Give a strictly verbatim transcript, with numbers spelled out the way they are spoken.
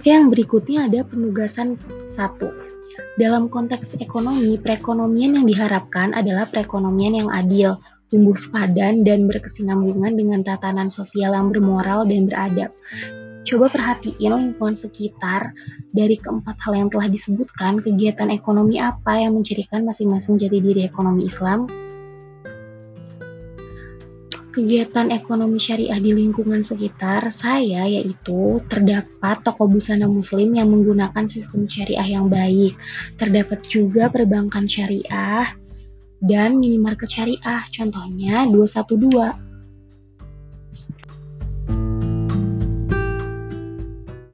Oke, yang berikutnya ada penugasan satu. Dalam konteks ekonomi, perekonomian yang diharapkan adalah perekonomian yang adil, tumbuh sepadan dan berkesinambungan dengan tatanan sosial yang bermoral dan beradab. Coba perhatiin lingkungan sekitar, dari keempat hal yang telah disebutkan, kegiatan ekonomi apa yang mencirikan masing-masing jati diri ekonomi Islam? Kegiatan ekonomi syariah di lingkungan sekitar saya yaitu terdapat toko busana muslim yang menggunakan sistem syariah yang baik, terdapat juga perbankan syariah dan minimarket syariah, contohnya dua satu dua.